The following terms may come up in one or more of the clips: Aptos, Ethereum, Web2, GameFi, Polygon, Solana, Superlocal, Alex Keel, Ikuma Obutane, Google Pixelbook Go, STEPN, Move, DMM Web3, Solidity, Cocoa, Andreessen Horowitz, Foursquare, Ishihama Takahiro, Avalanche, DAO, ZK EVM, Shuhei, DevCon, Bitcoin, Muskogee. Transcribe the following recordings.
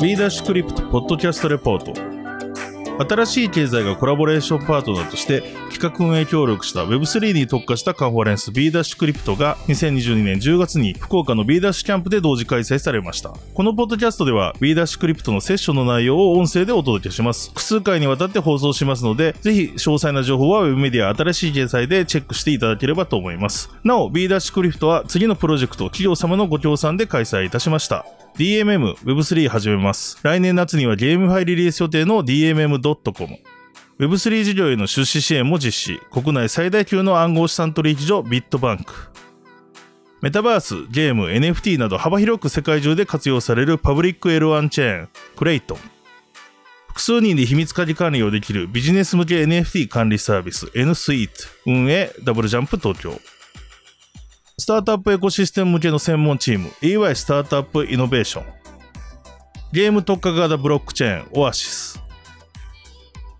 Bダッシュクリプトポッドキャストレポート。新しい経済がコラボレーションパートナーとして企画運営協力した Web3 に特化したカンファレンス Bダッシュクリプトが2022年10月に福岡の Bダッシュキャンプで同時開催されました。このポッドキャストでは Bダッシュクリプトのセッションの内容を音声でお届けします。複数回にわたって放送しますので、ぜひ詳細な情報は Web メディア新しい経済でチェックしていただければと思います。なお Bダッシュクリプトは次のプロジェクト企業様のご協賛で開催いたしました。DMM Web3 始めます。来年夏にはゲームファイリリース予定の DMM.com。Web3 事業への出資支援も実施。国内最大級の暗号資産取引所ビットバンク。メタバース、ゲーム、NFT など幅広く世界中で活用されるパブリック L1 チェーン、クレイトン。複数人で秘密鍵管理をできるビジネス向け NFT 管理サービス、N Suite。運営、ダブルジャンプ東京。スタートアップエコシステム向けの専門チーム EY スタートアップイノベーション。ゲーム特化型ブロックチェーンオアシス。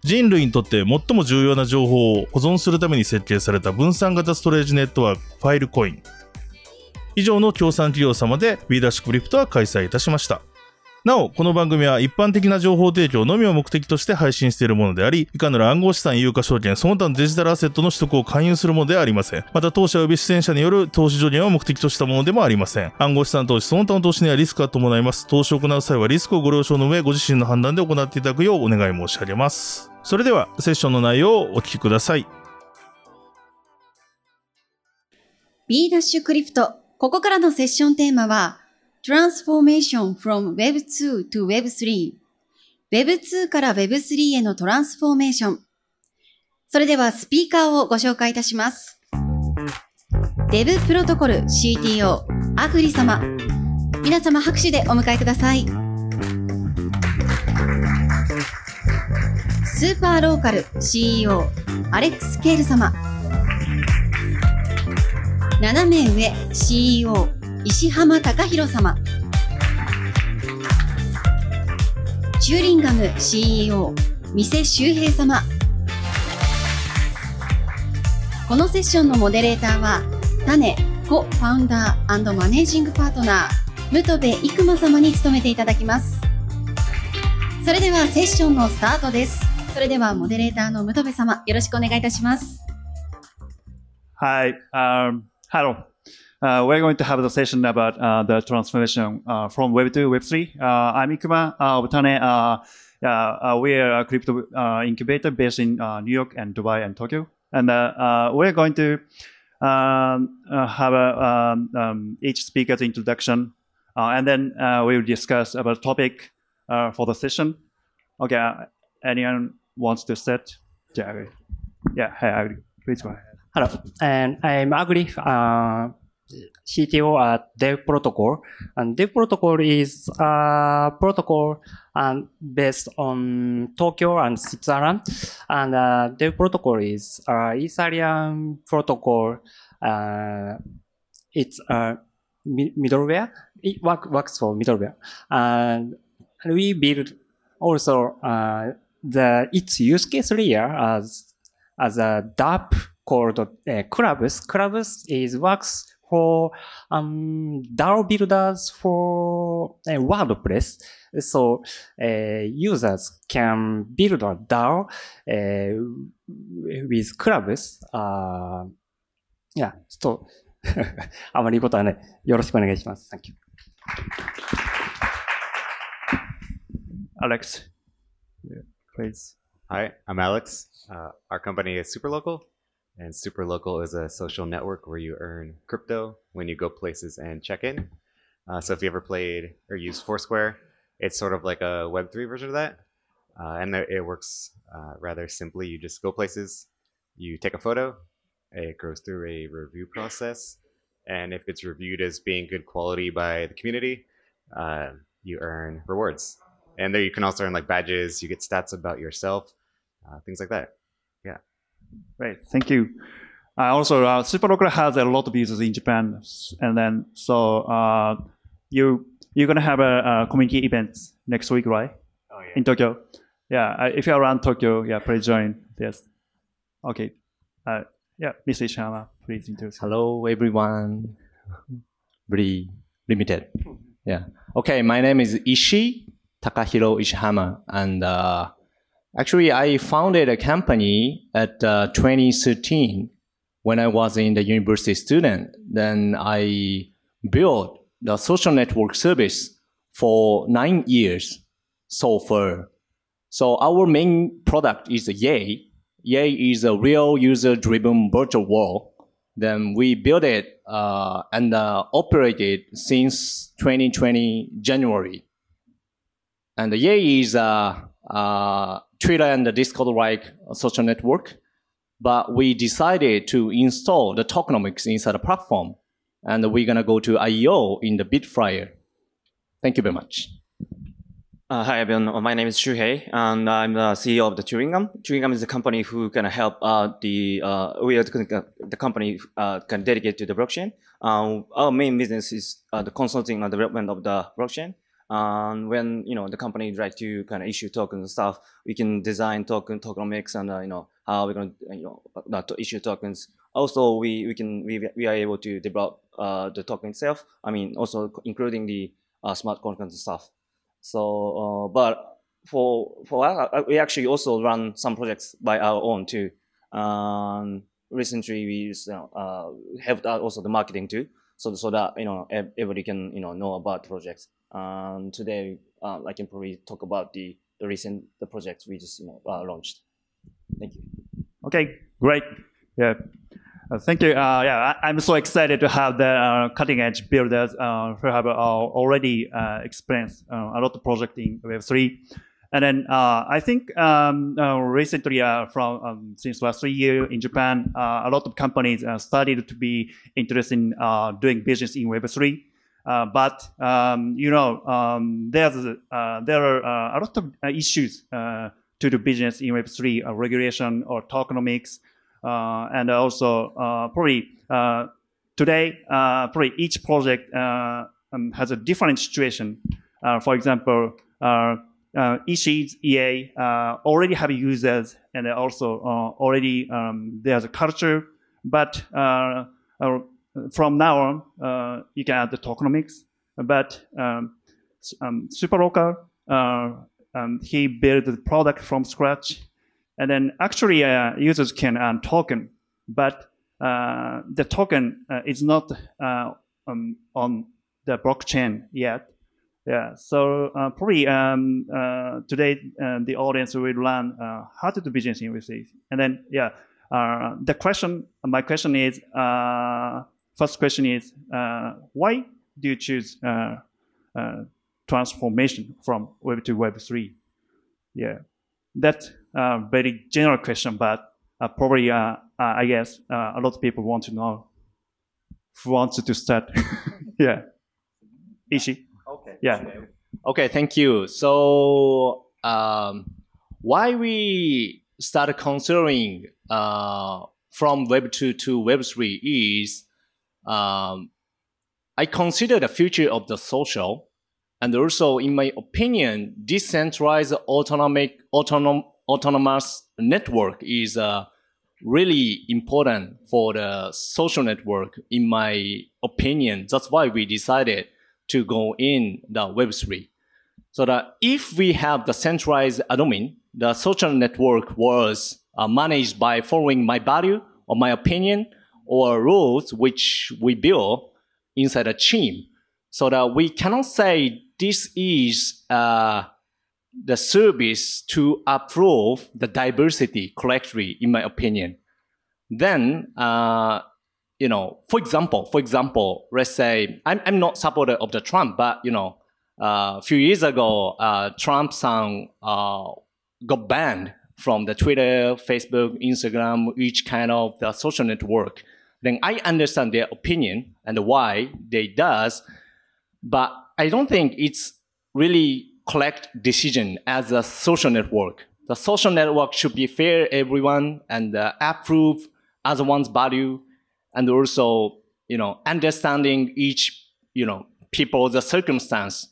人類にとって最も重要な情報を保存するために設計された分散型ストレージネットワークファイルコイン。以上の協賛企業様で Bダッシュクリプトは開催いたしました。なお、この番組は一般的な情報提供のみを目的として配信しているものであり、いかなる暗号資産、有価証券、その他のデジタルアセットの取得を勧誘するものではありません。また、当社及び出演者による投資助言を目的としたものでもありません。暗号資産投資、その他の投資にはリスクが伴います。投資を行う際はリスクをご了承の上、ご自身の判断で行っていただくようお願い申し上げます。それでは、セッションの内容をお聞きください。B ダッシュクリプト。ここからのセッションテーマは、Transformation from Web2 to Web3 Web2 から Web3 へのトランスフォーメーション。それではスピーカーをご紹介いたします。 Dev Protocol CTO アグリ様、皆様拍手でお迎えください。 Superlocal CEO Alex Keel 様、斜め上 CEO Ishihama Takahiro 様、Turingham CEO Shuhei 様。このセッションのモデレーターはタネコファウンダー&マネージングパートナームトベイクマ様に務めていただきます。それではセッションのスタートです。それではモデレーターのムトベ様、よろしくお願いいたします。はい、Hello.We're going to have the session about the transformation from Web2 to Web3. I'm Ikuma Obutane. We're a crypto incubator based in New York and Dubai and Tokyo. And we're going to have each speaker's introduction. And then we'll discuss about topic for the session. Okay, anyone wants to start? Yeah, hey, please go ahead. Hello, and I'm Aggre. CTO at Dev Protocol, and Dev Protocol is a protocol based on Tokyo and Switzerland, and Dev Protocol is an Ethereum protocol. It's a middleware. It works for middleware, and we build also its use case layer as a DApp called Clubs. Clubs works for DAO builders for WordPress. So users can build a DAO with Clubs. Yeah, so あまりいいことはない。よろしくお願いします。Thank you. Alex, please. Hi, I'm Alex. Our company is Superlocal.And Superlocal is a social network where you earn crypto when you go places and check in. So if you ever played or used Foursquare, it's sort of like a Web3 version of that. And it works rather simply. You just go places, you take a photo, it goes through a review process. And if it's reviewed as being good quality by the community, you earn rewards. And there you can also earn like badges, you get stats about yourself, things like that. Yeah.Great, thank you. Also, Superlocal has a lot of users in Japan, and then so you're gonna have a community event next week, right? Oh yeah. In Tokyo. Yeah, if you're around Tokyo, yeah, please join. Yes. Okay. Yeah, Mr. Ishihama, please introduce. Hello, everyone. Bree Limited. Yeah. Okay, my name is Ishi Takahiro Ishihama, and actually I founded a company at 2013 when I was in the university student. Then I built the social network service for 9 years so far. So our main product is Yay. Yay is a real user-driven virtual world. Then we built it and operate it since 2020 January. And Yay is a Twitter and a Discord-like social network, but we decided to install the tokenomics inside the platform, and we're gonna go to I/O in the BitFlyer. Thank you very much. Hi everyone, my name is Shuhei, and I'm the CEO of the Turingham. Turingham is a company who can help the company can dedicate to the blockchain. Our main business is the consulting and development of the blockchain. And when the company tries to kind of issue tokens and stuff, we can design tokenomics and how we're going to issue tokens. Also, we are able to develop the token itself. I mean, also including the smart contracts and stuff. So, but for us, we actually also run some projects by our own too. Recently, we helped out also the marketing too, so that everybody can know about the projects. Today, I can probably talk about the recent projects we just launched. Thank you. Okay, great. Yeah, thank you. Yeah, I'm so excited to have the cutting edge builders who have already experienced a lot of projects in Web3. And then I think recently, since last 3 years in Japan, a lot of companies started to be interested in doing business in Web3. There are a lot of issues to the business in Web3, regulation or tokenomics, and also today probably each project has a different situation. For example, Ishii's EA already have users, and also already there's a culture, but from now on, you can add the tokenomics. But Superlocal, he built the product from scratch. And then actually, users can earn token. But the token is not on the blockchain yet. Yeah. So probably today, the audience will learn how to do business in Web3. And then, yeah, my question is, first question is, why do you choose transformation from Web 2 to Web 3? Yeah, that's a very general question, but probably, I guess, a lot of people want to know who wants to start. Yeah. Ishii? Okay. Yeah. Okay, thank you. So, why we start considering from Web 2 to Web 3 is, I consider the future of the social, and also, in my opinion, decentralized autonomous network is really important for the social network, in my opinion. That's why we decided to go in the Web3. So that if we have the centralized admin, the social network was managed by following my value or my opinion, or rules which we build inside a team, so that we cannot say this is the service to approve the diversity correctly, in my opinion. Then, for example, let's say I'm not supporter of the Trump, but a few years ago, Trump song got banned from the Twitter, Facebook, Instagram, each kind of the social network. Then I understand their opinion and why they does, but I don't think it's really correct decision as a social network. The social network should be fair everyone and approve other one's value, and also understanding each people's circumstance.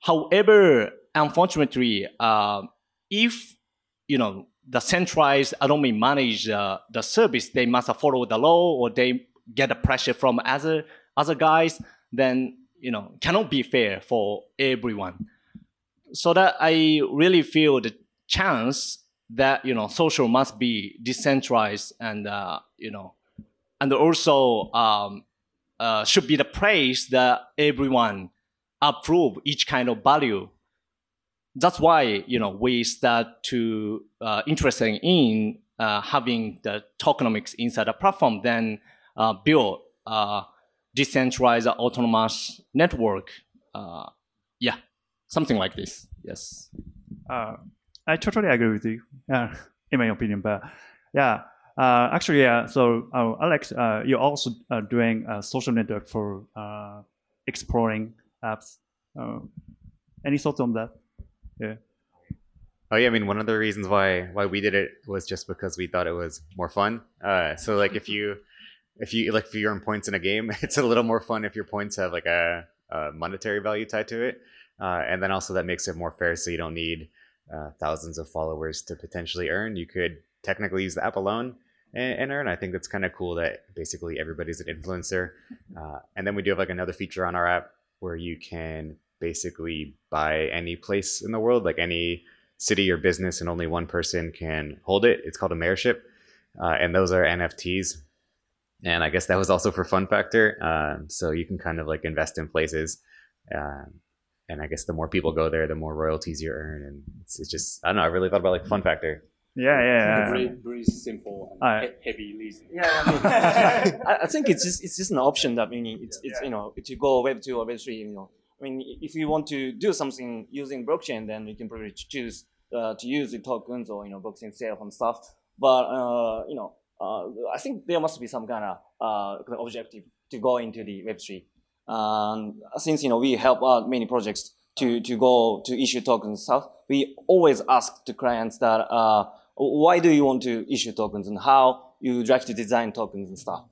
However, unfortunately, if the centralized admin manage the service, they must follow the law, or they get the pressure from other guys, then cannot be fair for everyone. so that I really feel the chance that, you know, social must be decentralized and, you know, and also should be the place that everyone approve each kind of value. That's why, you know, we start to interested in having the tokenomics inside the platform, then build decentralized autonomous network. Yeah, something like this. Yes. I totally agree with you, in my opinion. But yeah, actually, yeah. So Alex, you're also doing a social network for exploring apps. Any thoughts on that? Yeah. Oh yeah, I mean, one of the reasons why we did it was just because we thought it was more fun. So like if you like if you earn points in a game, it's a little more fun if your points have like a monetary value tied to it, and then also that makes it more fair. So you don't need thousands of followers to potentially earn. You could technically use the app alone and earn. I think that's kind of cool that basically everybody's an influencer. And then we do have like another feature on our app where you can basically buy any place in the world, like any city or business, and only one person can hold it. It's called a mayorship, and those are NFTs. And I guess that was also for fun factor. So you can kind of like invest in places. And I guess the more people go there, the more royalties you earn. And it's just, I don't know, I really thought about like fun factor. Yeah, yeah. Very, very simple and heavy reason. Yeah, I mean, I think it's just an option that, meaning it's you know, if you go Web2 or Web3, you know, I mean, if you want to do something using blockchain, then you can probably choose to use the tokens or, you know, blockchain itself and stuff. But, you know, I think there must be some kind of objective to go into the Web3. Since, you know, we help out many projects to go to issue tokens and stuff, we always ask the clients that, why do you want to issue tokens and how you like to design tokens and stuff.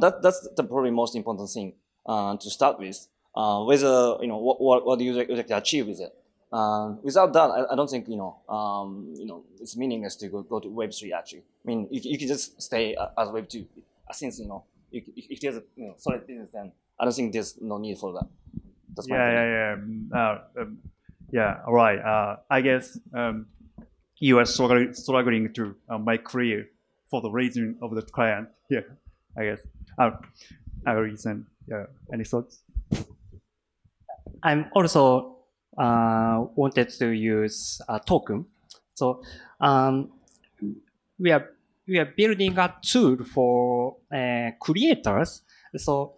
That's the probably most important thing to start with. Whether, you know, what do you like to achieve with it? Without that, I don't think, you know, it's meaningless to go to Web3 actually. I mean, you can just stay as Web2. Since, you know, if there's a, you know, solid business, then I don't think there's no need for that. That's my opinion. Yeah, yeah, all right. I guess you are struggling to make career for the reason of the client. Yeah, I guess. Our reason. Yeah. Any thoughts? I'm also wanted to use a token. So we are building a tool for creators. So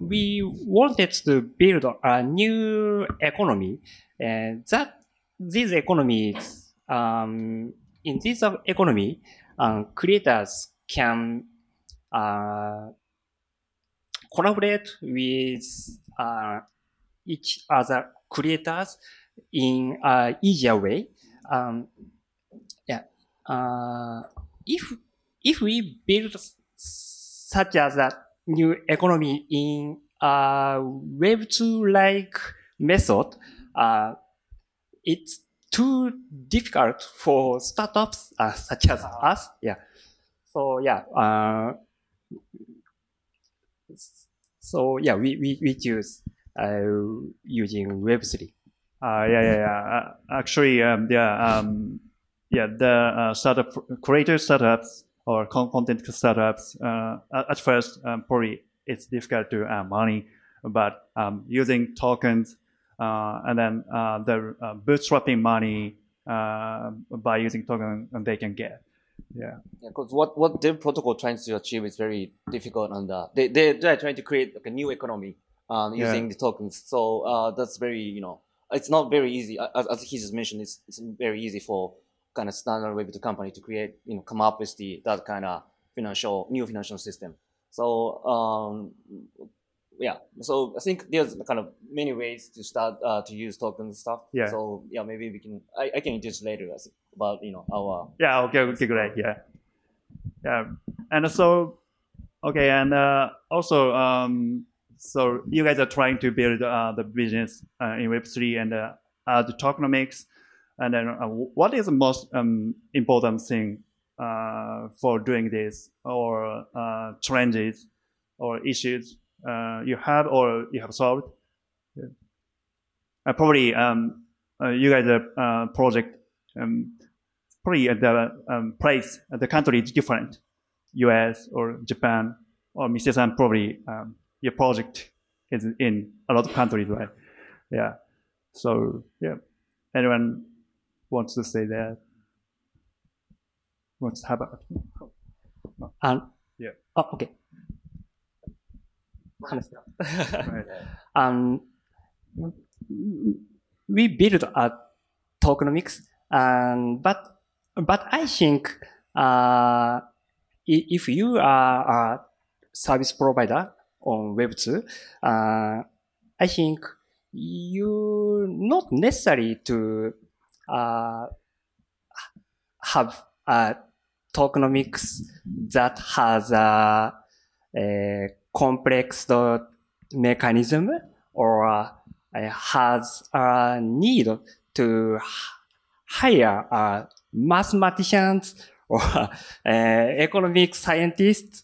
we wanted to build a new economy, and that these economies, in this economy, creators can collaborate with each other creators in an easier way. Yeah. If we build such as a new economy in a Web2-like method, it's too difficult for startups such as us. Yeah. So yeah. So yeah, we choose using Web3. Actually, yeah, the startup creator startups or content startups, at first, probably it's difficult to earn money, but using tokens and then the bootstrapping money by using tokens they can get. Yeah. Because what Dev Protocol tries to achieve is very difficult, and they're trying to create like a new economy using the tokens. So that's very, you know, it's not very easy. As he just mentioned, it's very easy for kind of standard Web2 company to create, you know, come up with that kind of new financial system. So yeah, so I think there's kind of many ways to start to use tokens and stuff. Yeah. So yeah, maybe we can I can introduce later about, you know, our okay, great, yeah, and so okay, and also so you guys are trying to build the business in Web3 and add tokenomics. And then what is the most important thing for doing this, or challenges or issues you have solved? Yeah. probably you guys project probably at the place at the country is different, US or Japan or Mise-san probably your project is in a lot of countries, right? Yeah. So yeah, anyone wants to say that? What's happened? Yeah. Oh, okay. Right. We build a tokenomics, but I think if you are a service provider on Web2, I think you not necessary to have a tokenomics that has a complex mechanism or has a need to hire mathematicians or economic scientists.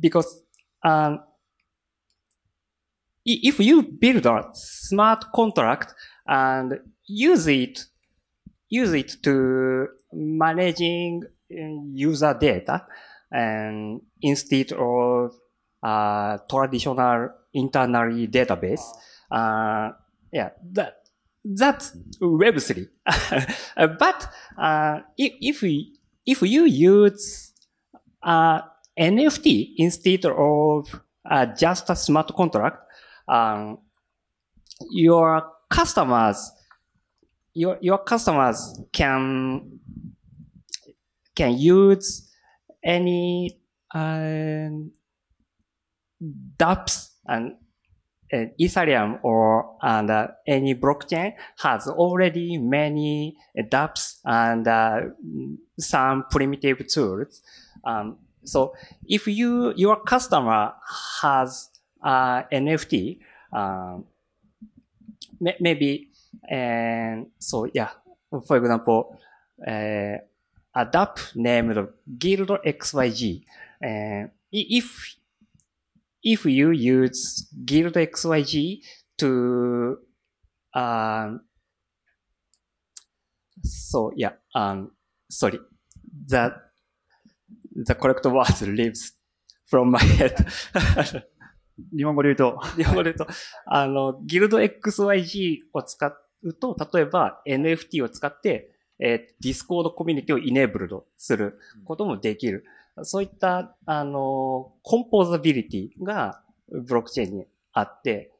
Because if you build a smart contract and use it to managing user data, and instead of traditional internal database, yeah, that's Web3. But if you use NFT instead of just a smart contract, your customers can use any dApps and Ethereum or any blockchain has already many dApps and some primitive tools. So if your customer has NFT, maybe so yeah. For example, a dApp named Guild XYZ. If you use Guild XYZ to so yeah, sorry, the correct word lives from my head. 日本語で言うと、ギルド XYZ を使うと、例えば NFT を使って、ディスコードコミュニティをイネーブルドすることもできる。そういった、コンポーザビリティがブロックチェーンにあって、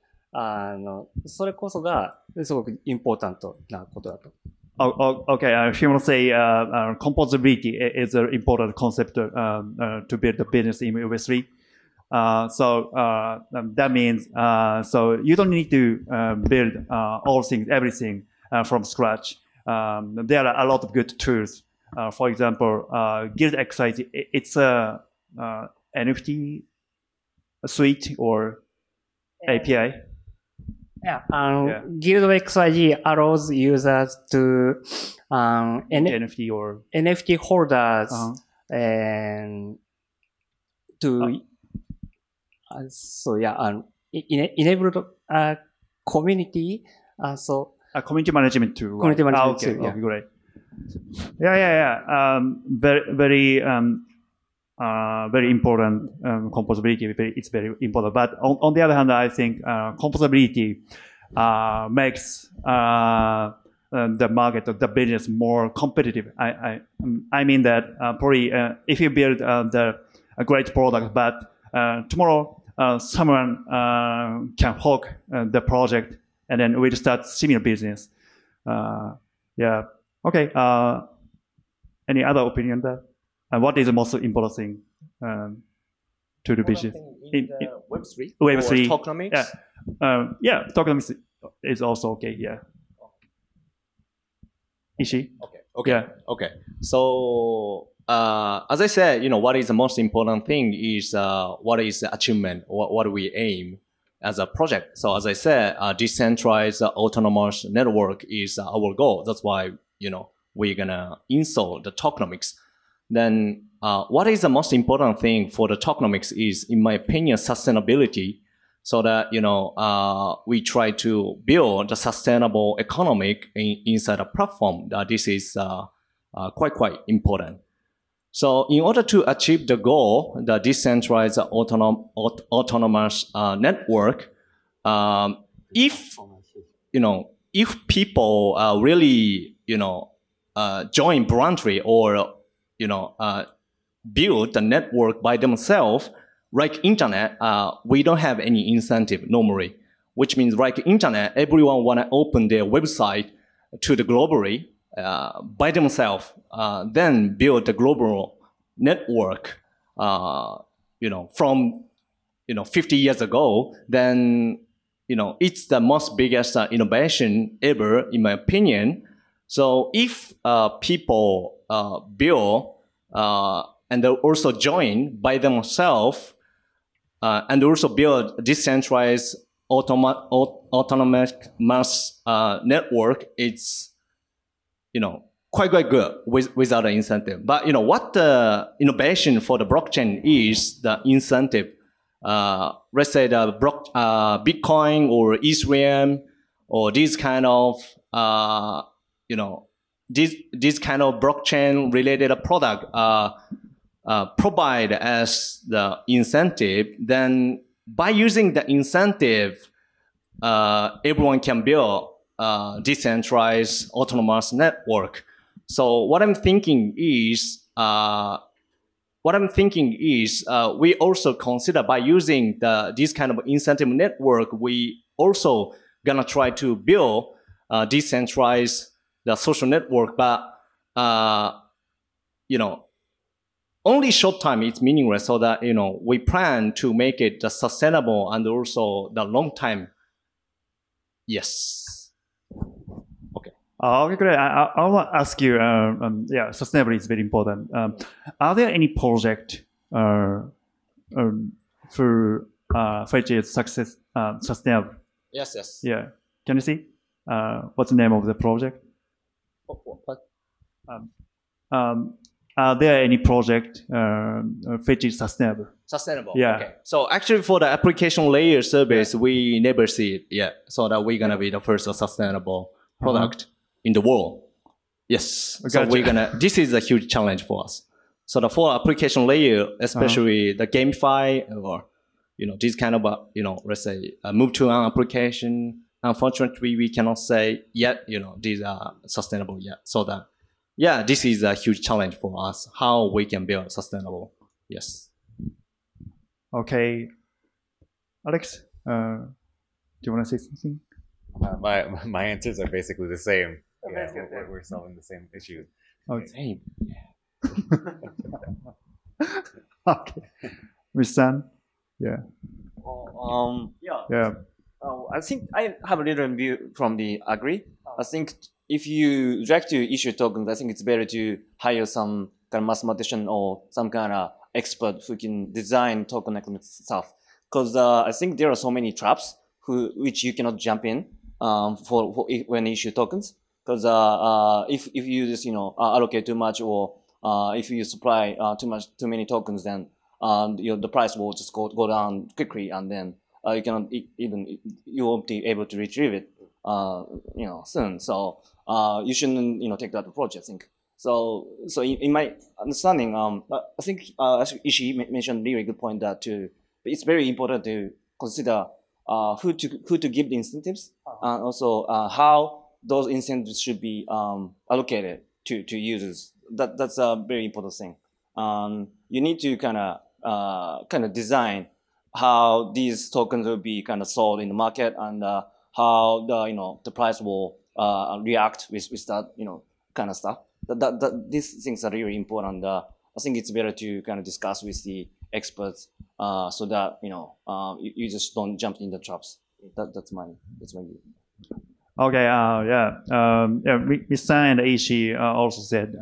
それこそがすごくインポータントなことだと。Okay, if you want to say composability is an important concept to build a business in Web3. So that means so you don't need to build all things, everything from scratch. There are a lot of good tools. For example, Guild XYZ, it's a NFT suite or API. Yeah, Guild XYZ allows users to NFT or NFT holders to so yeah, enabled community. So community management too. Right? Community management too. Okay, yeah. Great. Yeah. Very important composability. It's very important. But on the other hand, I think composability makes the market of the business more competitive. I mean that probably if you build a great product, but tomorrow someone can hawk the project, and then we'll start similar business. Yeah. Okay. Any other opinion there? What is the most important thing to the business? In Web3. Web3. Tokenomics. Yeah. Yeah. Tokenomics is also okay. Yeah. Ishii. Okay. Okay. Yeah. Okay. So as I said, you know, what is the most important thing is what is the achievement? What do we aim as a project? So as I said, decentralized autonomous network is our goal. That's why, you know, we're gonna install the tokenomics. Then what is the most important thing for the tokenomics is, in my opinion, sustainability. so that, you know, we try to build a sustainable economy inside a platform. This is quite important. So in order to achieve the goal, the decentralized autonomous network, if, you know, if people really, you know, join voluntary or, you know, build the network by themselves, like internet, we don't have any incentive normally, which means like internet, everyone want to open their website to the globally by themselves, then build the global network, you know, from, you know, 50 years ago, then, you know, it's the most biggest innovation ever, in my opinion. So if people build and also join by themselves and also build decentralized autonomous mass network, it's, you know, quite good without an incentive. But, you know, what the innovation for the blockchain is the incentive. Let's say the Bitcoin or Ethereum or these kind of, you know, these kind of blockchain related product provide as the incentive. Then by using the incentive, everyone can build a decentralized autonomous network. So what I'm thinking is, we also consider by using this kind of incentive network, we also gonna try to build decentralized the social network. But you know, only short time it's meaningless. So that, you know, we plan to make it sustainable and also the long time. Yes. Okay. Okay, great. I want to ask you. Yeah, sustainability is very important. Are there any project for its success sustainable? Yes. Yes. Yeah. Can you see what's the name of the project? Are there any project which is sustainable? Sustainable. Yeah. Okay. So actually, for the application layer service, we never see it yet. So that we're gonna be the first sustainable product in the world. Yes. Okay. So we're gonna. This is a huge challenge for us. So the full application layer, especially the gamify or, you know, this kind of you know, let's say move to an application. Unfortunately, we cannot say yet, you know, these are sustainable yet. So that, yeah, this is a huge challenge for us, how we can build sustainable. Yes. Okay. Alex, do you want to say something? My answers are basically the same. Yeah, we're solving the same issue. Okay. Okay. Ms. San? Yeah. Yeah. Yeah. I think I have a little view from the Aggre. I think if you like to issue tokens, I think it's better to hire some kind of mathematician or some kind of expert who can design token economics stuff. Because I think there are so many traps which you cannot jump in for when issue tokens. Because if you just, you know, allocate too much or if you supply too many tokens, then you know, the price will just go down quickly, and then you cannot even, you won't be able to retrieve it, you know, soon. So you shouldn't, you know, take that approach, I think. So in my understanding, I think Ishii mentioned really good point that too. It's very important to consider who to give the incentives, and also how those incentives should be allocated to users. That's a very important thing. You need to kind of design how these tokens will be kind of sold in the market, and how the, you know, the price will react with that, you know, kind of stuff. These things are really important. I think it's better to kind of discuss with the experts so that, you know, you just don't jump in the traps. That's my view. Okay. Yeah. Ms. San and Ishii also said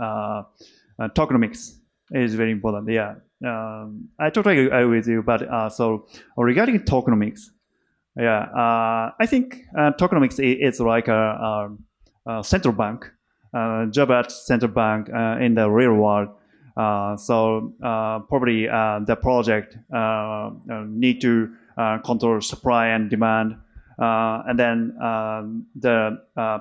tokenomics is very important. Yeah. I totally agree with you, but so regarding tokenomics, yeah, I think tokenomics is like a central bank, job at central bank in the real world. So probably the project need to control supply and demand. And then the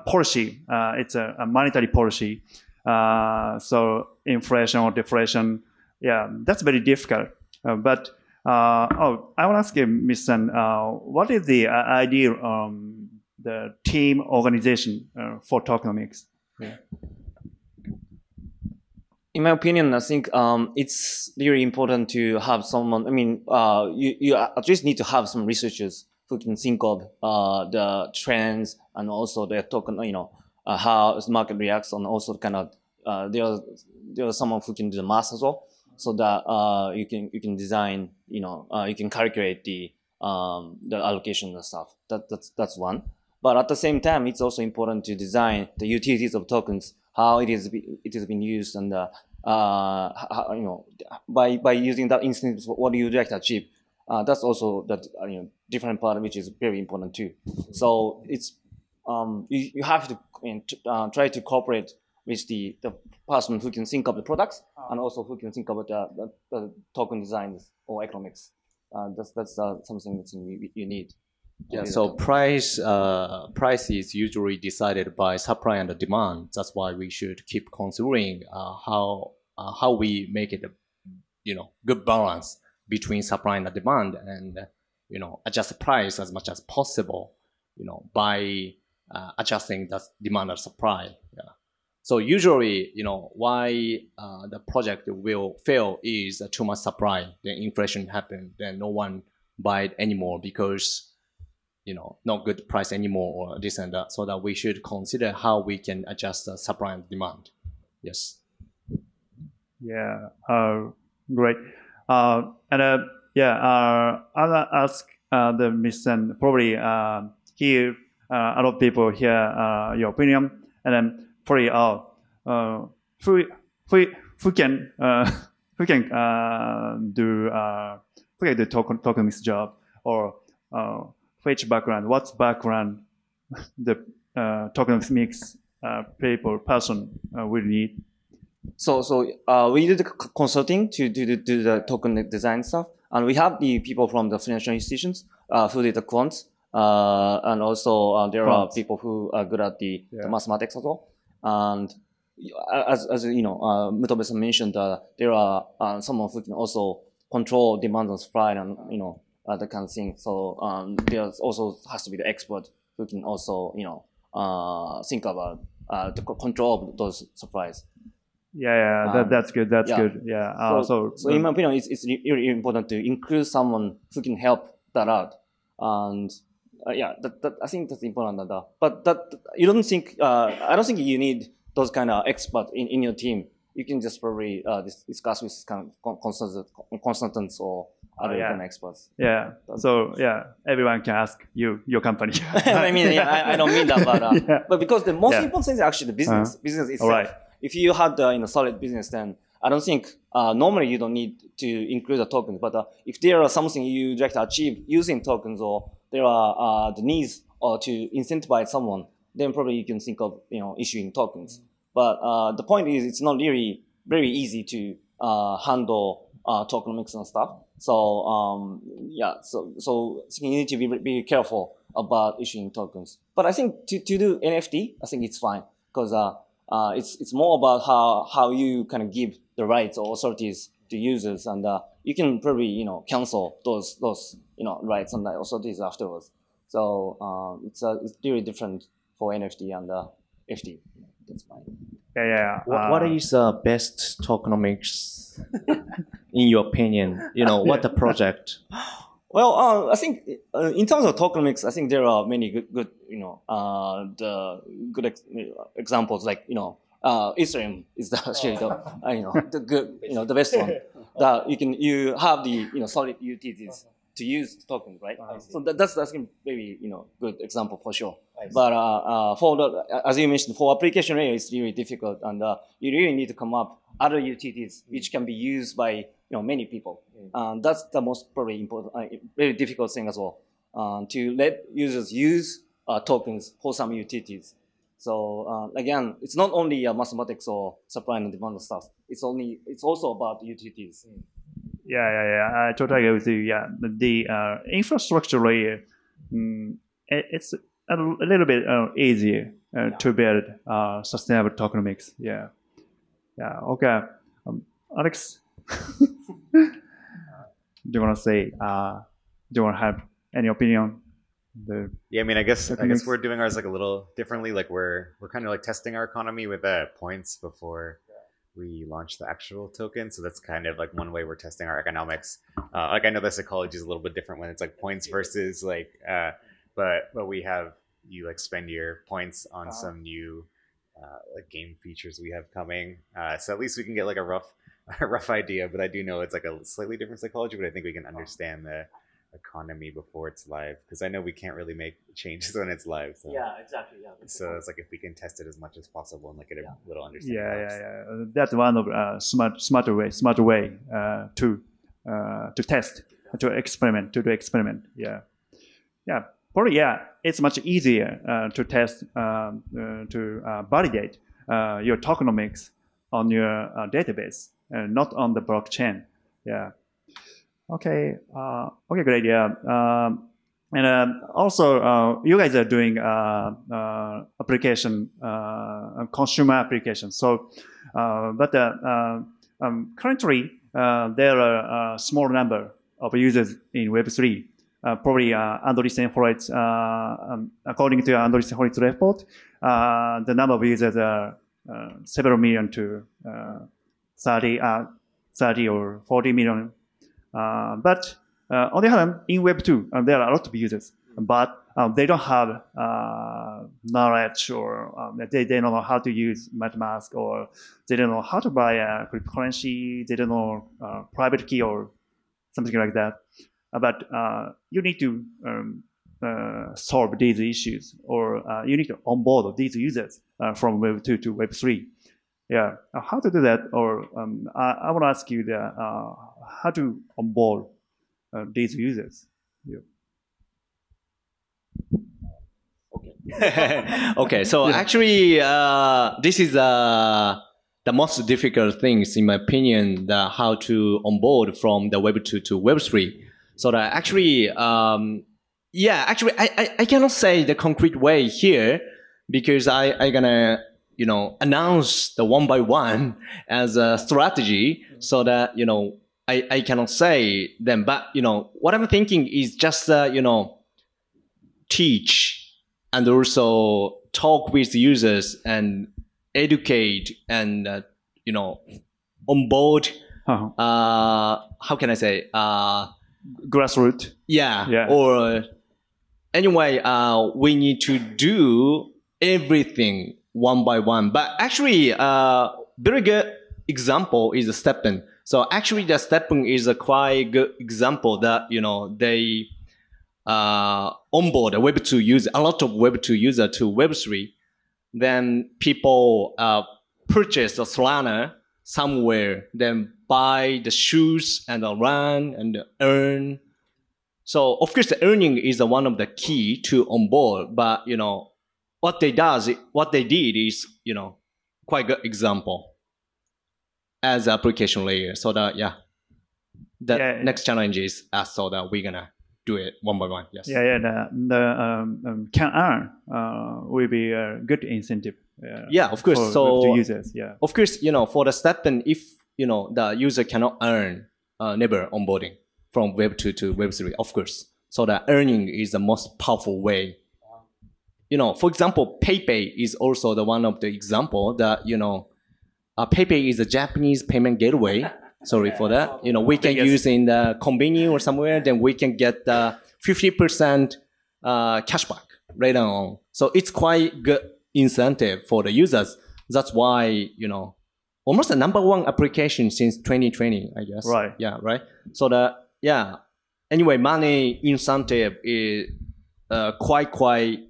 policy, it's a monetary policy. So inflation or deflation, yeah, that's very difficult. But I want to ask you, Ms. Sen, what is the ideal the team organization for tokenomics? Yeah. In my opinion, I think it's really important to have someone. I mean, you at least need to have some researchers who can think of the trends and also the token, you know, how the market reacts, and also kind of there's someone who can do the math as well, so that you can design, you know, you can calculate the allocation and stuff. That's one. But at the same time, it's also important to design the utilities of tokens, how it is being used, and how, you know, by using that instance, what do you like to achieve? That's also that, you know, different part which is very important too. So it's you have to, you know, try to cooperate with the person who can think of the products and also who can think about the token designs or economics. That's something that you need. Yeah, so price is usually decided by supply and demand. That's why we should keep considering how we make it a, you know, good balance between supply and demand, and, you know, adjust the price as much as possible, you know, by adjusting the demand and supply. Yeah. So usually, you know, why the project will fail is too much supply. Then inflation happens, then no one buy it anymore because, you know, not good price anymore or this and that, so that we should consider how we can adjust the supply and demand. Yes. Yeah, great. I'll ask the Ms. Sen, probably here, a lot of people hear your opinion, and then probably who can do tokenomics job, or which background, what's background the tokenomics person will need? So we do the consulting to do the token design stuff, and we have the people from the financial institutions who did the quants, and also there are people who are good at the mathematics as well. And as you know, Mutobe-san mentioned, there are someone who can also control demand and supply, and, you know, that kind of thing. So there also has to be the expert who can also, you know, think about the control of those supplies. Yeah, that's good. That's good. Yeah. So in my opinion, it's really important to include someone who can help that out. And I think that's important. But I don't think you need those kind of experts in your team. You can just probably discuss with kind of consultants or other kind of experts. Yeah. Everyone can ask your company. I mean, I don't mean that, but because the most important thing is actually the business. Business itself. All right. If you had a, you know, solid business, then I don't think normally you don't need to include a token. But if there are something you like to achieve using tokens, or there are the needs or to incentivize someone, then probably you can think of, you know, issuing tokens. But the point is, it's not really very easy to handle tokenomics and stuff. So so you need to be careful about issuing tokens. But I think to do NFT, I think it's fine, because it's more about how you kind of give the rights or authorities to users, and you can probably, you know, cancel those, you know, rights and authorities afterwards. So it's really different for NFT and FT. That's fine. Yeah. What is the best tokenomics in your opinion? You know, what the project? Well, I think in terms of tokenomics, I think there are many good, you know, examples, like, you know, Ethereum is the you know, the good, you know, the best one that you have the, you know, solid utilities to use tokens, right? So that's a very, you know, good example for sure. But for the, as you mentioned, for application layer, it's really difficult, and you really need to come up other utilities which can be used by, you know, many people. That's the most probably important, very difficult thing as well, to let users use tokens for some utilities. So again, it's not only mathematics or supply and demand stuff. It's also about utilities. Yeah. I totally agree with you. Yeah, the infrastructure layer, it's a little bit easier to build sustainable tokenomics. Yeah. Yeah. Okay. Alex, do you want to have any opinion? Yeah, I mean, I guess we're doing ours like a little differently. Like we're kind of like testing our economy with points before we launch the actual token. So that's kind of like one way we're testing our economics. Like I know the psychology is a little bit different when it's like points versus like, but we have you like spend your points on some new like game features we have coming. So at least we can get like a rough idea. But I do know it's like a slightly different psychology. But I think we can understand the economy before it's live, because I know we can't really make changes when it's live. So. Yeah, exactly. Yeah. So it's like if we can test it as much as possible and like get a little understanding. Yeah. That's one of smarter way to test, to experiment. Yeah. Probably it's much easier to test to validate your tokenomics on your database and not on the blockchain. Yeah. Okay. Okay. Great. Yeah. And also, you guys are doing application, consumer application. So, but currently there are a small number of users in Web3. Probably Andreessen Horowitz, according to Andreessen Horowitz report, the number of users are several million to 30 or 40 million. But on the other hand, in Web2, there are a lot of users, but they don't have knowledge, or they don't know how to use MetaMask, or they don't know how to buy a cryptocurrency, they don't know private key or something like that. But you need to solve these issues, or you need to onboard these users from Web2 to Web3. Yeah, how to do that? Or I want to ask you the how to onboard these users. Yeah. Okay. So actually, this is the most difficult things, in my opinion, how to onboard from the Web2 to Web3. So that actually, I cannot say the concrete way here, because I gonna announce the one by one as a strategy. So that I cannot say them, but what I'm thinking is just teach and also talk with users and educate and onboard. How can I say? Grassroots. Yeah. Or anyway, we need to do everything one by one. But actually, very good example is STEPN. So actually, the STEPN is a quite good example that they onboard a Web2 user, a lot of Web2 user to Web3. Then people purchase a Solana somewhere, then buy the shoes and run and earn. So of course, the earning is one of the key to onboard. But what they did is quite good example as application layer. So that next challenge is us. So that we're gonna do it one by one. Yes. Yeah. The can earn will be a good incentive. Yeah, of course. So users, of course, for the STEPN, if the user cannot earn, never onboarding from Web2 to Web3, of course. So the earning is the most powerful way. For example, PayPay is also the one of the example that PayPay is a Japanese payment gateway. Sorry for that. We can use in the convenience or somewhere, then we can get 50% cashback right on. So it's quite good incentive for the users. That's why almost the number one application since 2020, I guess. Right. Yeah. Right. So anyway, money incentive is quite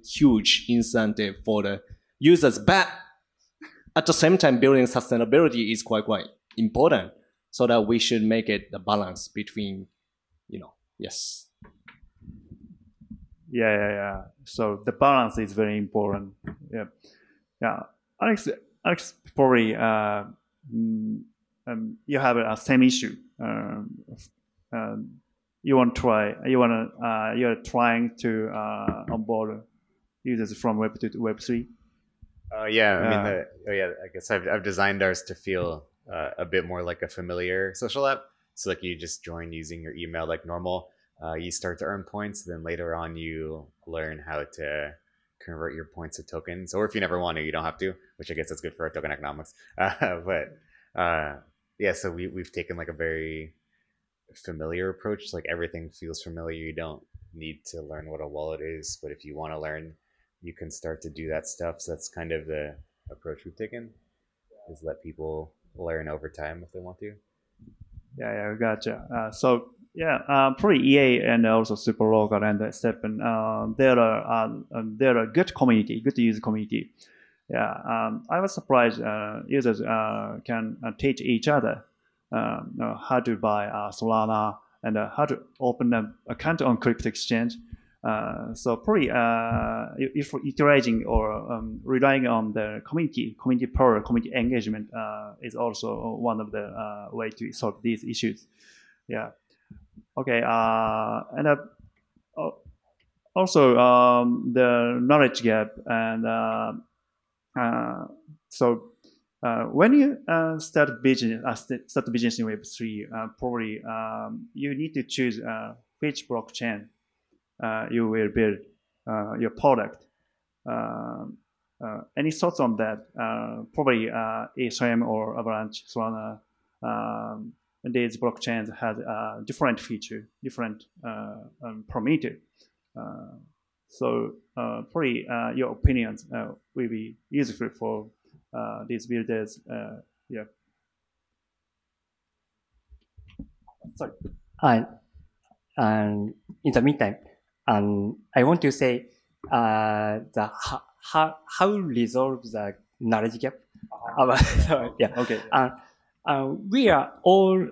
huge incentive for the users, but at the same time, building sustainability is quite important. So that we should make it the balance between, yes. Yeah. So the balance is very important. Yeah. Alex, probably you have a same issue you're trying to onboard users from Web2 to Web3. Yeah, I mean, I guess I've designed ours to feel a bit more like a familiar social app. So like you just join using your email like normal. You start to earn points, then later on you learn how to convert your points to tokens. Or if you never want to, you don't have to, which I guess is good for token economics. So we've taken like a very familiar approach. Like everything feels familiar. You don't need to learn what a wallet is, but if you want to learn, you can start to do that stuff. So that's kind of the approach we've taken, is let people learn over time if they want to. Yeah, gotcha. Probably EA and also Superlocal and STEPN. They're a good community, good user community. Yeah, I was surprised users can teach each other how to buy Solana and how to open an account on crypto exchange. So probably if iterating or relying on the community power, community engagement is also one of the way to solve these issues. Yeah. Okay, the knowledge gap, and when you start business in Web3, probably you need to choose which blockchain you will build your product. Any thoughts on that? Probably Ethereum or Avalanche, Solana. These blockchains has a different feature, different parameter. Probably your opinions will be useful for these builders. Sorry. In the meantime, I want to say how resolve the knowledge gap. Yeah. Okay. We are all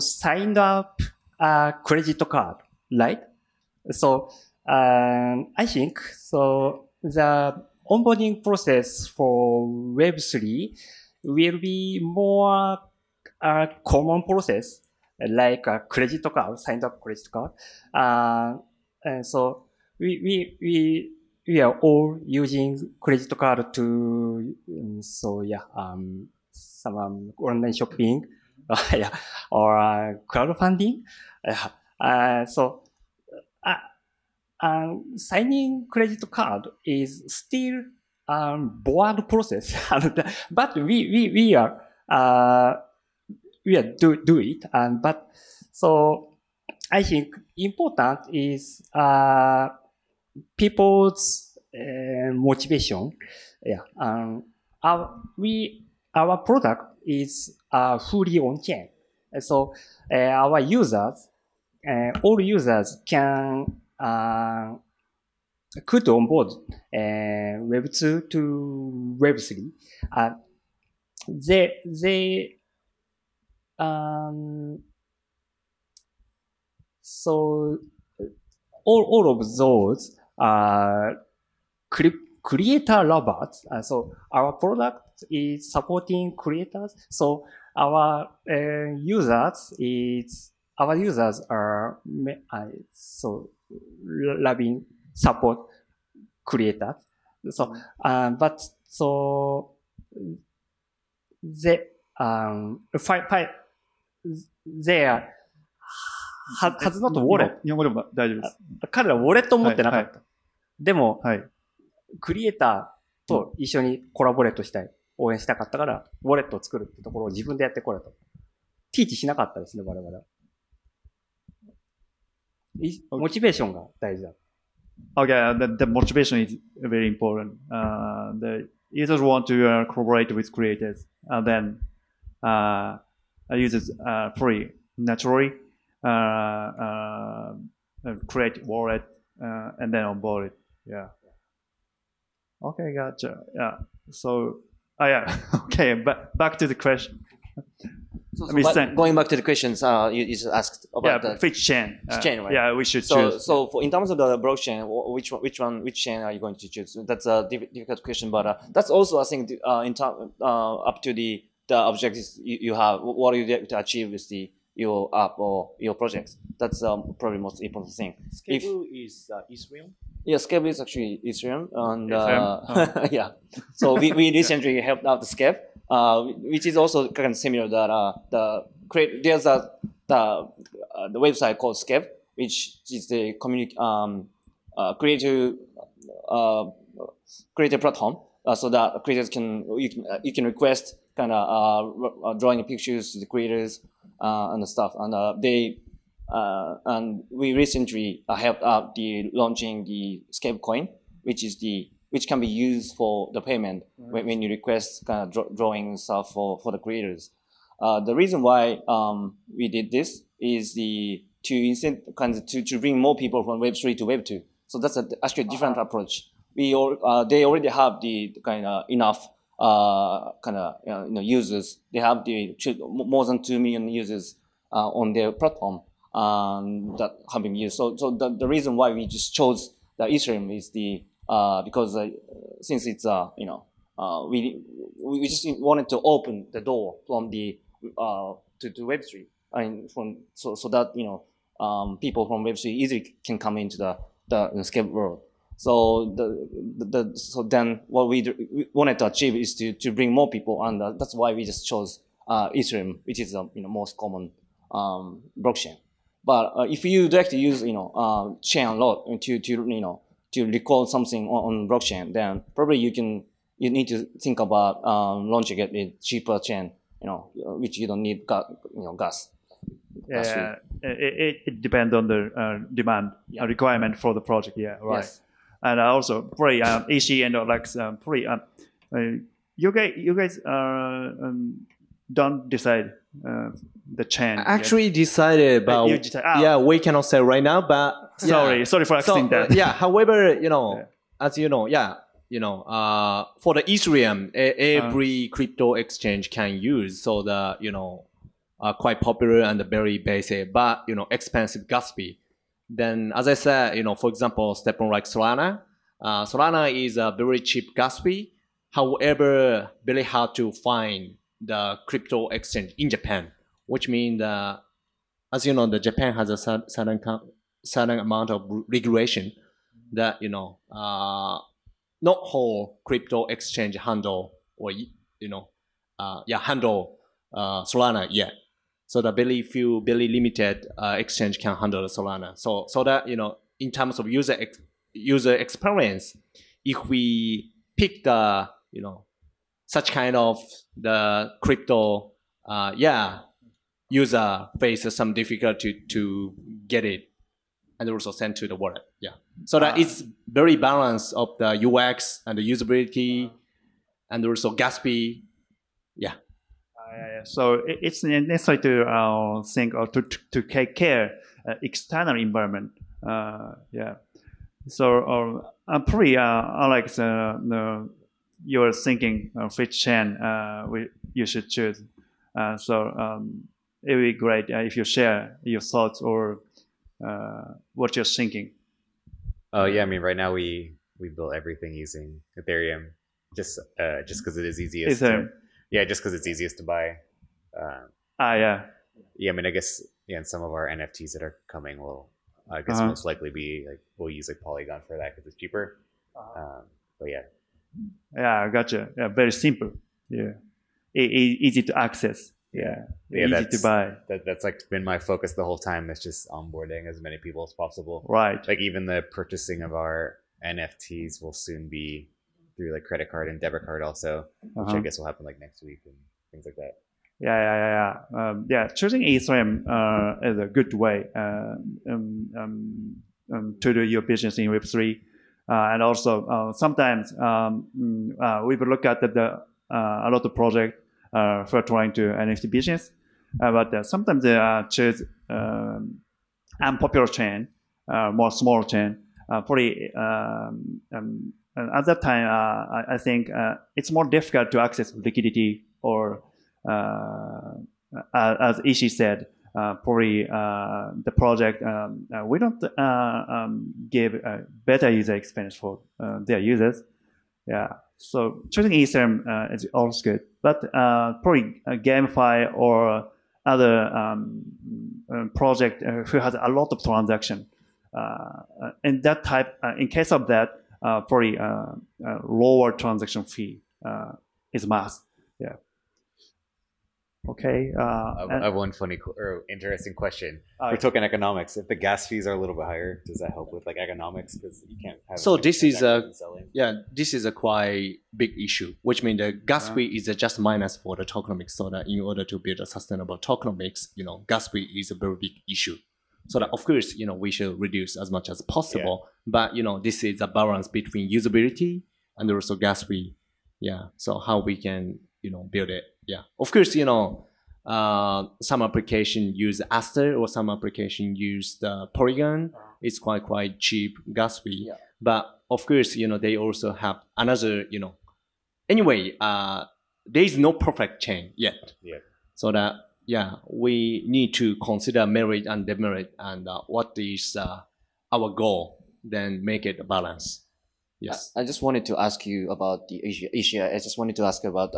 signed up a credit card, right? So I think so the onboarding process for Web3 will be more common process, like a credit card, signed up credit card. And so we are all using credit card to some online shopping, or crowdfunding. Signing credit card is still board process, but we do it. I think important is people's motivation. Our product is fully on chain, so our users, all users could onboard Web2 to Web3. All of those are creator lovers. So our product is supporting creators. So our users are loving support creators. So has not wallet. 日本語でも大丈夫です。彼らウォレットを持ってなかった。はいはい、でも、はい、クリエイターと一緒にコラボレートしたい、応援したかったから、ウォレットを作るってところを自分でやってこれと。ティーチしなかったですね、我々。モチベーションが大事だ。Okay, the motivation is very important. The users want to collaborate with creators, and then users probably naturally create wallet and then onboard it. Yeah. Okay, gotcha. Yeah. Okay. Back to the question. Going back to the questions, you just asked about the which chain. Chain, right? Yeah, we should choose. So, in terms of the blockchain, which chain are you going to choose? That's a difficult question, but that's also I think in term up to the the objectives you have, what you get to achieve with the your app or your projects. That's probably most important thing. Skeb is Ethereum. Yeah, Skeb is actually Ethereum, and yeah. So we recently helped out the Skeb, which is also kind of similar that there's the website called Skeb, which is the creator platform, so that creators can you can request kind of drawing pictures to the creators and stuff, and we recently helped out the launching the Skeb coin, which can be used for the payment when you request kind of drawing stuff for the creators. The reason why we did this is to bring more people from Web3 to Web2. So that's actually a different approach. They already have the kind of enough users. They have the more than 2 million users on their platform that have been used. So the reason why we just chose the Ethereum is because since it's we just wanted to open the door from the to Web3, and so that people from Web3 easily can come into the Skeb world. So then what we wanted to achieve is to bring more people, and that's why we just chose Ethereum, which is the most common blockchain. But if you directly use chain a lot to recall something on blockchain, then probably you need to think about launching it with cheaper chain, which you don't need gas. Yeah, it depends on the demand requirement for the project. Yeah, right. Yes. And also, probably Ishi and Alex, probably you guys don't decide the chain. Actually, decided about we cannot say right now, but sorry for asking that. Yeah, however, as you know, for the Ethereum, every crypto exchange can use. So the quite popular and very basic, but expensive gas fee. Then, as I said, for example, STEPN like Solana. Solana is a very cheap gas fee. However, very hard to find the crypto exchange in Japan, which means, as you know, the Japan has a certain amount of regulation that not whole crypto exchange handle or handle Solana yet. So the very limited exchange can handle Solana. So that in terms of user experience, if we pick the such kind of the crypto, user faces some difficulty to get it and also send to the wallet. Yeah, so that it's very balanced of the UX and the usability and also gas fee. Yeah. So it's necessary to think or to take care external environment. Yeah. So probably Alex, you're thinking which chain you should choose. So it would be great if you share your thoughts or what you're thinking. Oh yeah, I mean right now we build everything using Ethereum, just because it is easiest. Ethereum. Yeah, just because it's easiest to buy. Yeah, I mean, I guess, and some of our NFTs that are coming will, I guess, most likely be, like, we'll use, like, Polygon for that because it's cheaper. But, yeah. Yeah, gotcha. Yeah, very simple. Yeah. Easy to access. Yeah. Easy to buy. That's, like, been my focus the whole time. It's just onboarding as many people as possible. Right. Like, even the purchasing of our NFTs will soon be through like credit card and debit card also, which I guess will happen like next week and things like that. Yeah. Yeah, choosing Ethereum is a good way to do your business in Web3. And also sometimes we will look at a lot of projects for trying to NFT business, but sometimes they choose unpopular chain, more small chain, probably and at that time, I think it's more difficult to access liquidity or, as Ishii said, probably the project, we don't give a better user experience for their users. Yeah. So choosing Ethereum is always good, but probably GameFi or other project who has a lot of transaction. And that type, in case of that, probably lower transaction fee is must. Yeah. Okay. I have one funny or interesting question for token economics. If the gas fees are a little bit higher, does that help with like economics? Because you can't have. So this is a this is a quite big issue, which means the gas fee is just minus for the tokenomics. So that in order to build a sustainable tokenomics, you know, gas fee is a very big issue. So that of course, you know, we should reduce as much as possible. Yeah. But you know, this is a balance between usability and also gas fee. Yeah. So how we can build it. Yeah, of course, you know, some application use Aster or some application use the Polygon. It's quite cheap gas fee. Yeah. But of course, you know, they also have another, you know, anyway, there is no perfect chain yet. Yeah. So that, yeah, we need to consider merit and demerit and what is our goal, then make it a balance. Yes. I just wanted to ask you about the Asia. I just wanted to ask about,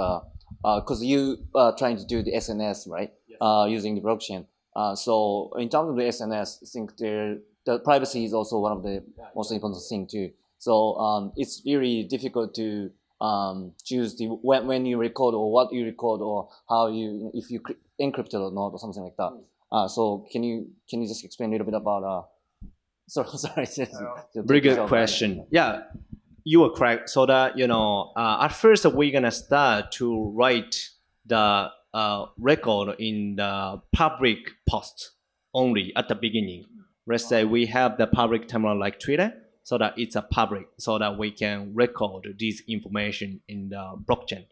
because you are trying to do the SNS, right? Yes. Using the blockchain. So in terms of the SNS, I think the privacy is also one of the most important thing too. So it's really difficult to choose the when you record or what you record or how you if you encrypt it or not or something like that. So can you just explain a little bit about? Sorry. Very good question. Yeah. You are correct. So that, you know, at first we're going to start to write the record in the public post only at the beginning. Let's say we have the public terminal like Twitter, so that it's a public, so that we can record this information in the blockchain.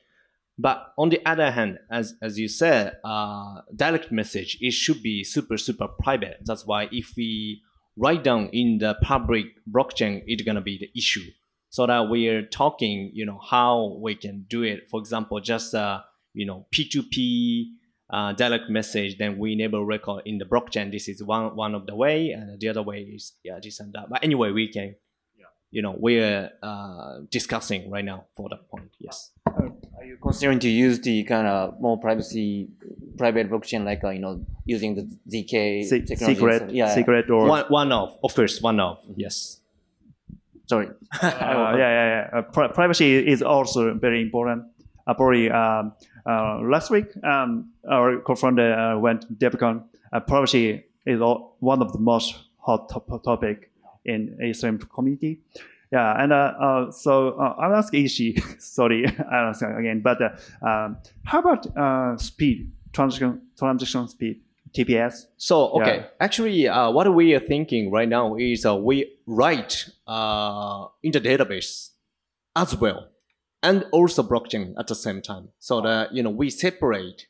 But on the other hand, as you said, direct message, it should be super private. That's why if we write down in the public blockchain, it's going to be the issue. So that we're talking, you know, how we can do it. For example, just, you know, P2P direct message, then we enable record in the blockchain. This is one of the way, and the other way is, yeah, this and that. But anyway, we can, you know, we're discussing right now for that point, yes. Are you considering to use the kind of more private blockchain, like, you know, using the ZK technology? Secret, yeah. Secret or? One of, of course, yes. Sorry. Privacy is also very important. Probably last week, our co-founder went to DevCon. Privacy is one of the most hot topic in Ethereum community. Yeah, and so I'll ask Ishi. Sorry, I'll ask again. But how about speed, transaction speed? TPS. So, okay. Yeah. Actually, what we are thinking right now is we write in the database as well, and also blockchain at the same time. So that, you know, we separate.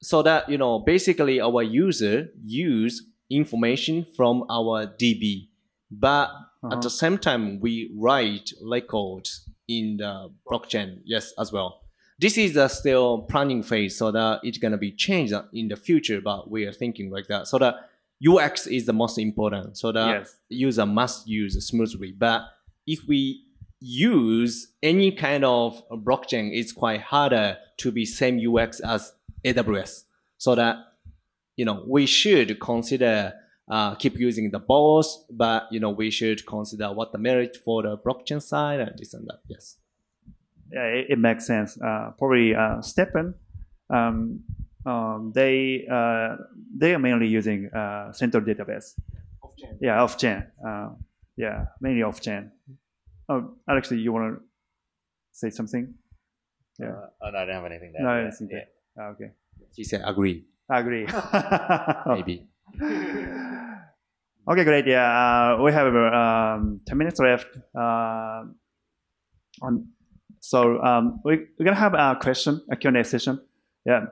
So that, you know, basically our user use information from our DB, but at the same time, we write records in the blockchain, yes, as well. This is still planning phase, so that it's going to be changed in the future, but we are thinking like that. So that UX is the most important, so that user must use smoothly. But if we use any kind of blockchain, it's quite harder to be same UX as AWS. So that, you know, we should consider keep using the both, but, you know, we should consider what the merit for the blockchain side and this and that, yes. Yeah, it makes sense. Probably STEPN, they are mainly using central database. Off-chain. Yeah, off-chain. Yeah, mainly off-chain. Oh, Alex, you want to say something? Yeah. Oh, no, I don't have anything there. No, it's okay. Yeah. Oh, okay. She said agree. Agree. Maybe. Okay, great. Yeah, we have 10 minutes left. So we're gonna have a Q&A session. Yeah,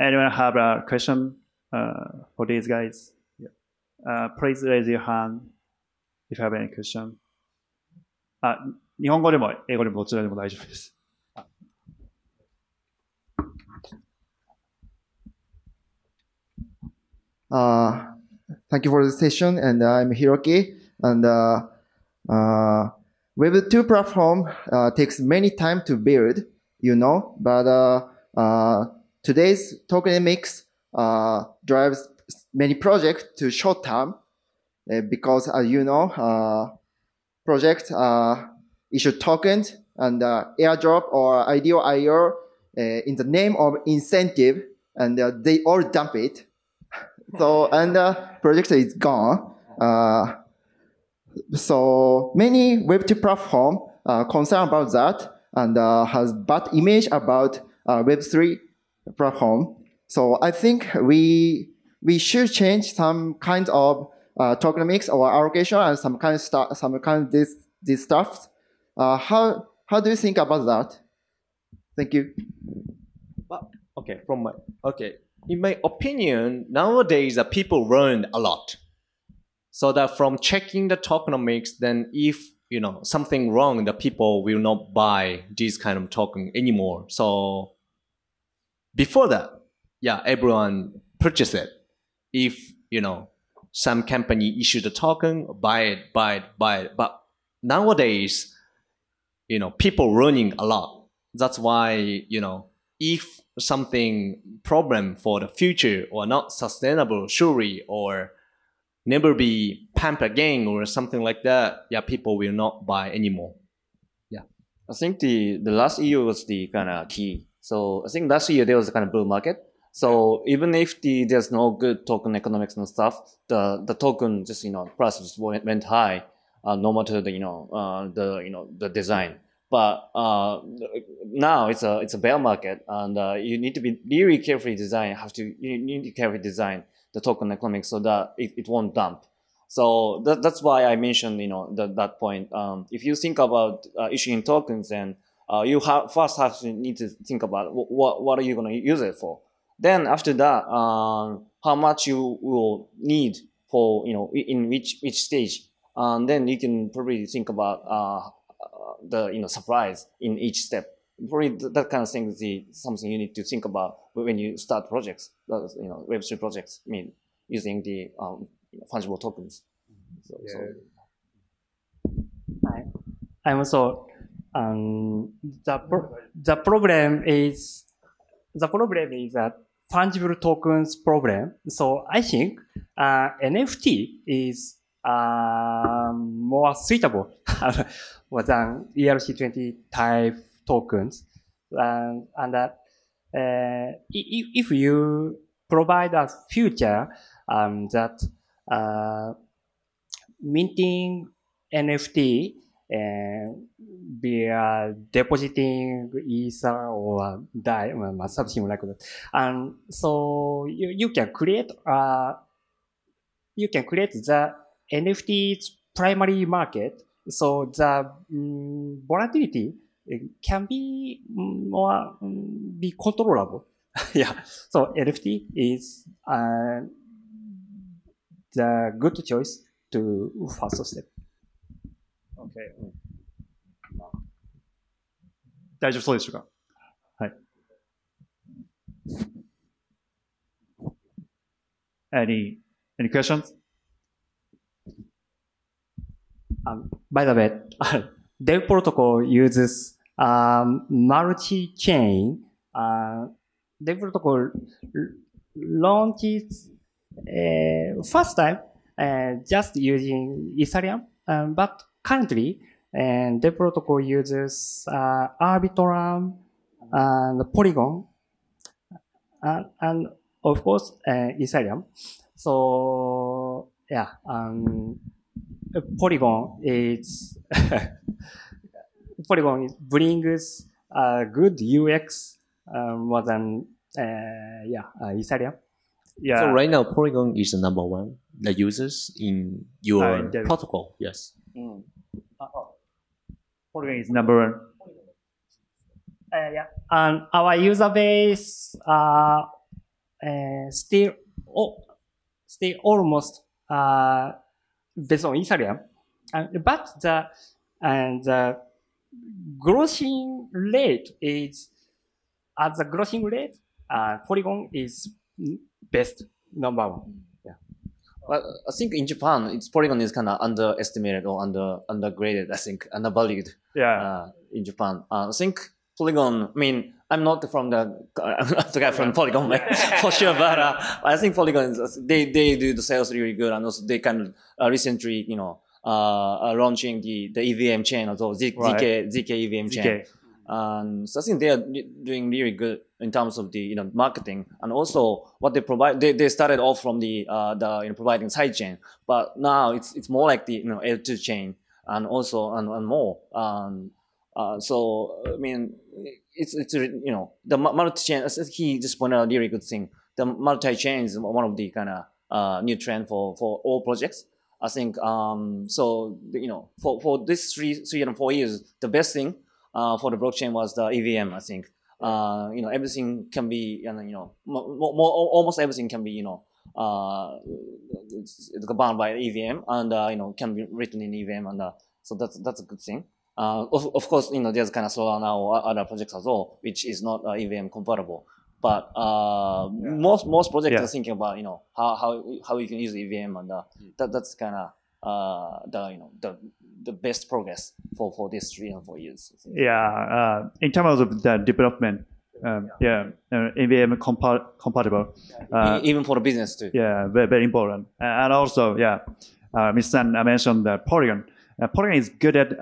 anyone have a question for these guys? Yeah. Please raise your hand if you have any question. 日本語でも英語でもどちらでも大丈夫です。Thank you for the session, and I'm Hiroki, and Web2 platform takes many time to build, you know, but today's tokenomics drives many projects to short term because, as you know, projects issue tokens and airdrop or IDO in the name of incentive, and they all dump it. So, and project is gone. So many Web2 platform concerned about that and has bad image about Web3 platform. So I think we should change some kind of tokenomics or allocation and some kind of stuff, this stuff. How do you think about that? Thank you. Well, okay, in my opinion, nowadays people learned a lot. So that from checking the tokenomics, then if you know something wrong, the people will not buy this kind of token anymore. So before that, yeah, everyone purchased it. If you know some company issued a token, buy it. But nowadays, you know, people learning a lot. That's why, you know, if something problem for the future or not sustainable, surely, or never be pump again or something like that, yeah, people will not buy anymore. Yeah. I think the last year was the kind of key. So I think last year there was a kind of bull market. So even if there's no good token economics and stuff, the token just, you know, price just went high, no matter the, you know, the design. But now it's a bear market, and you need to be really carefully design, you need to carefully design the token economics so that it won't dump. So that's why I mentioned, you know, that point. If you think about issuing tokens, then you first need to think about what are you going to use it for. Then after that, how much you will need for, you know, in which stage, and then you can probably think about the, you know, surprise in each step. Probably that kind of thing is something you need to think about when you start projects. That is, you know, Web3 projects. I mean, using the fungible tokens. So, yeah. Hi, I'm also. The problem is that fungible tokens problem. So I think NFT is more suitable than ERC20 type tokens, and that if you provide a future that minting NFT via depositing Ether or DAI, something like that, and so you can create the NFT's primary market, so the volatility can be more controllable. Yeah. So NFT is the good choice to first step. Okay. 大丈夫そうでしょうか。はい。Any questions? By the way, Dev Protocol uses multi-chain. Dev Protocol launches first time just using Ethereum, but currently Dev Protocol uses Arbitrum and Polygon, and of course Ethereum. So yeah, Polygon is Polygon brings good UX more than Ethereum. Yeah. So right now Polygon is the number one that users in your protocol. Yes. Mm. Polygon is number one. Yeah. And our user base still almost based on Ethereum, but the grossing rate is at the grossing rate. Polygon is best number one. Yeah. I think in Japan, it's Polygon is kind of underestimated or undergraded. I think undervalued. Yeah. In Japan, I think Polygon. I mean, I'm not from the I'm not the guy from Polygon, like, for sure. But I think Polygon is, they do the sales really good, and also they kind of recently, you know, launching the EVM chain as well, ZK EVM chain. So I think they are doing really good in terms of the marketing, and also what they provide. They started off from the providing sidechain, but now it's more like the L2 chain and also and more. So I mean it's the multi chain. He just pointed out a really good thing. The multi chain is one of the kind of new trend for all projects. I think so for this three and 4 years, the best thing for the blockchain was the EVM, I think. Everything can be, almost everything can be, it's bound by EVM and, can be written in EVM. And so that's a good thing. Of course, there's kind of Solana or other projects as well, which is not EVM compatible. But most projects are thinking about, how you can use EVM. And that's kind of the best progress for these 3 and 4 years. Yeah, in terms of the development, EVM compatible. Yeah. Even for the business too. Yeah, very, very important. And also, Mr. San mentioned that Polygon. Polygon is good at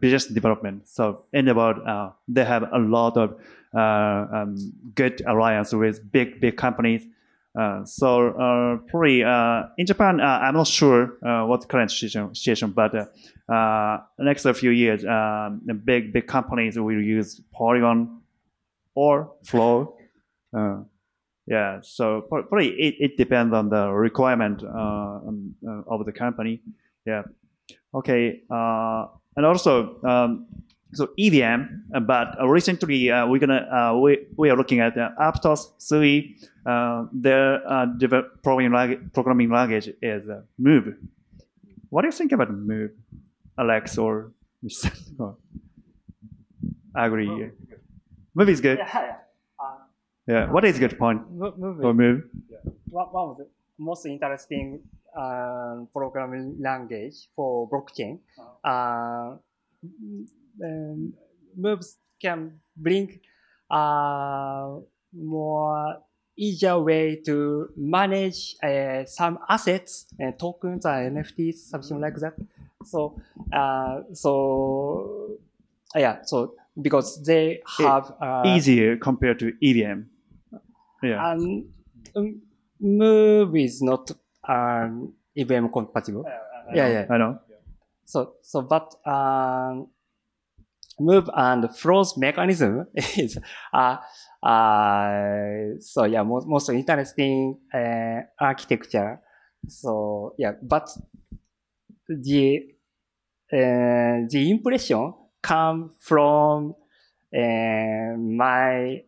business development. So in the world, they have a lot of good alliance with big companies. Probably in Japan, I'm not sure what the current situation, but next few years, the big companies will use Polygon or Flow. So probably it depends on the requirement of the company. Yeah. Okay. And also, so EVM, but recently we are looking at Aptos, Sui. Their programming language is Move. What do you think about Move, Alex or Mr. Aggre? Move. Move is good. What is good point? Move. One of the most interesting programming language for blockchain. Moves can bring more easier way to manage some assets and tokens and NFTs, something like that. So, so because they have easier compared to EVM. Yeah, and Move is not EVM compatible. I know. But Move and Flow's mechanism is most interesting architecture. So but the impression come from my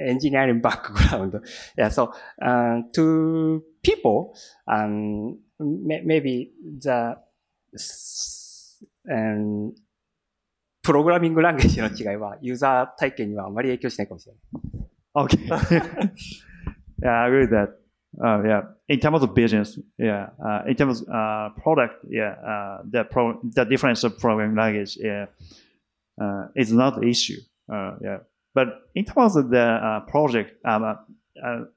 engineering background. To people, maybe the programming language の違いはユーザー体験にはあまり影響しないかもしれない。Okay. I agree with that. In terms of business, in terms of product, the difference of programming language, is not an issue. But in terms of the project,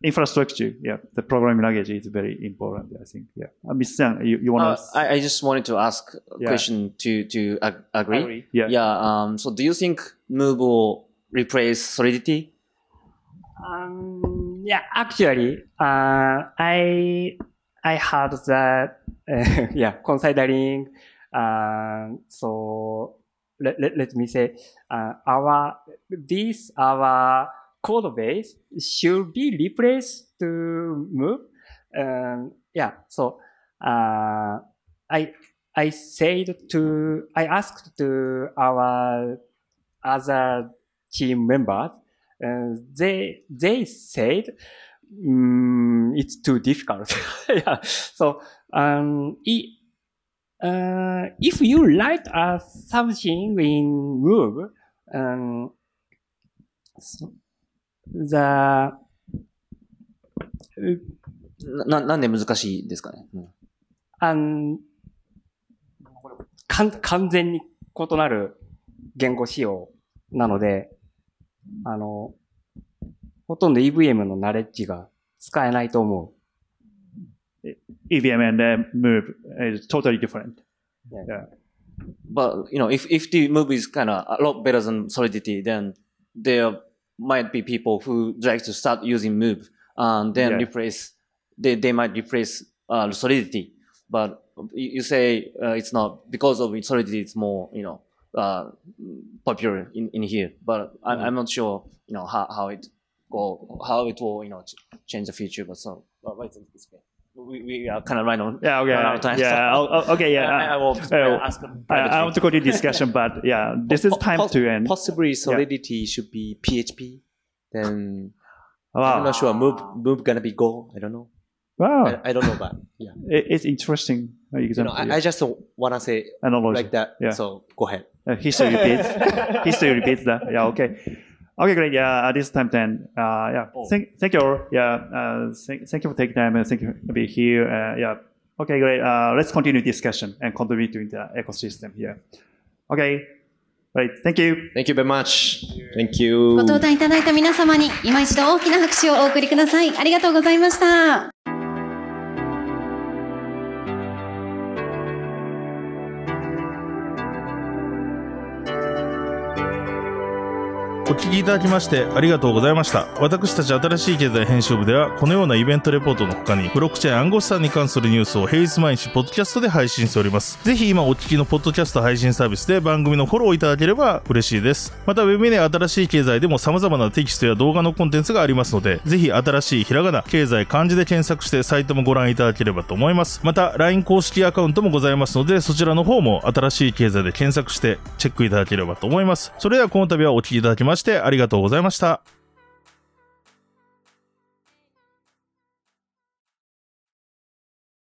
infrastructure, the programming language is very important, I think. Ms. San, you want to? I just wanted to ask a question to Aggre. So do you think Move will replace Solidity? Actually, I heard that. Considering. Let me say, our code base should be replaced to Move. I asked to our other team members, they said it's too difficult. If you write something in Move, なんで難しいですかね。うん、完全に異なる言語仕様なので、ほとんど EVM のナレッジが使えないと思う。EVM and move is totally different. Yeah. But, you know, if the move is kind of a lot better than Solidity, then there might be people who like to start using move and then replace, they might replace Solidity. But you say it's not because of Solidity, it's more, you know, popular in here. But I'm not sure, you know, how it will, you know, change the future. But so, I think it's okay. We are kind of right on. Yeah, okay. Right on time, yeah, so. Okay, yeah. I will ask them. I want to go to discussion, but yeah, this is time to end. Possibly Solidity should be PHP. Then I'm not sure. Move gonna be Go. I don't know. Wow. I don't know, but yeah. It's interesting example. You know, I just wanna say analogy like that. Yeah. So go ahead. History repeats that. Yeah. Okay. Okay, great. Yeah, this time then. Yeah. Oh. Thank you all. Yeah. Thank you for taking time and thank you for being here. Yeah. Okay, great. Let's continue discussion and contribute to the ecosystem here. Okay. Great. Thank you. Thank you very much. Thank you. ご登壇いただいた皆様に今一度大きな拍手をお送りください。ありがとうございました。お聞きいただきましてありがとうございました。私たち新しい経済編集部ではこのようなイベントレポートの他にブロックチェーン暗号資産に関するニュースを平日毎日ポッドキャストで配信しております。ぜひ今お聞きのポッドキャスト配信サービスで番組のフォローいただければ嬉しいです。またウェブメディア新しい経済でも様々なテキストや動画のコンテンツがありますので、ぜひ新しいひらがな経済漢字で検索してサイトもご覧いただければと思います。また LINE 公式アカウントもございますので、そちらの方も新しい経済で検索してチェックいただければと思います。それではこの度はお聞きいただきましてありがとうございました。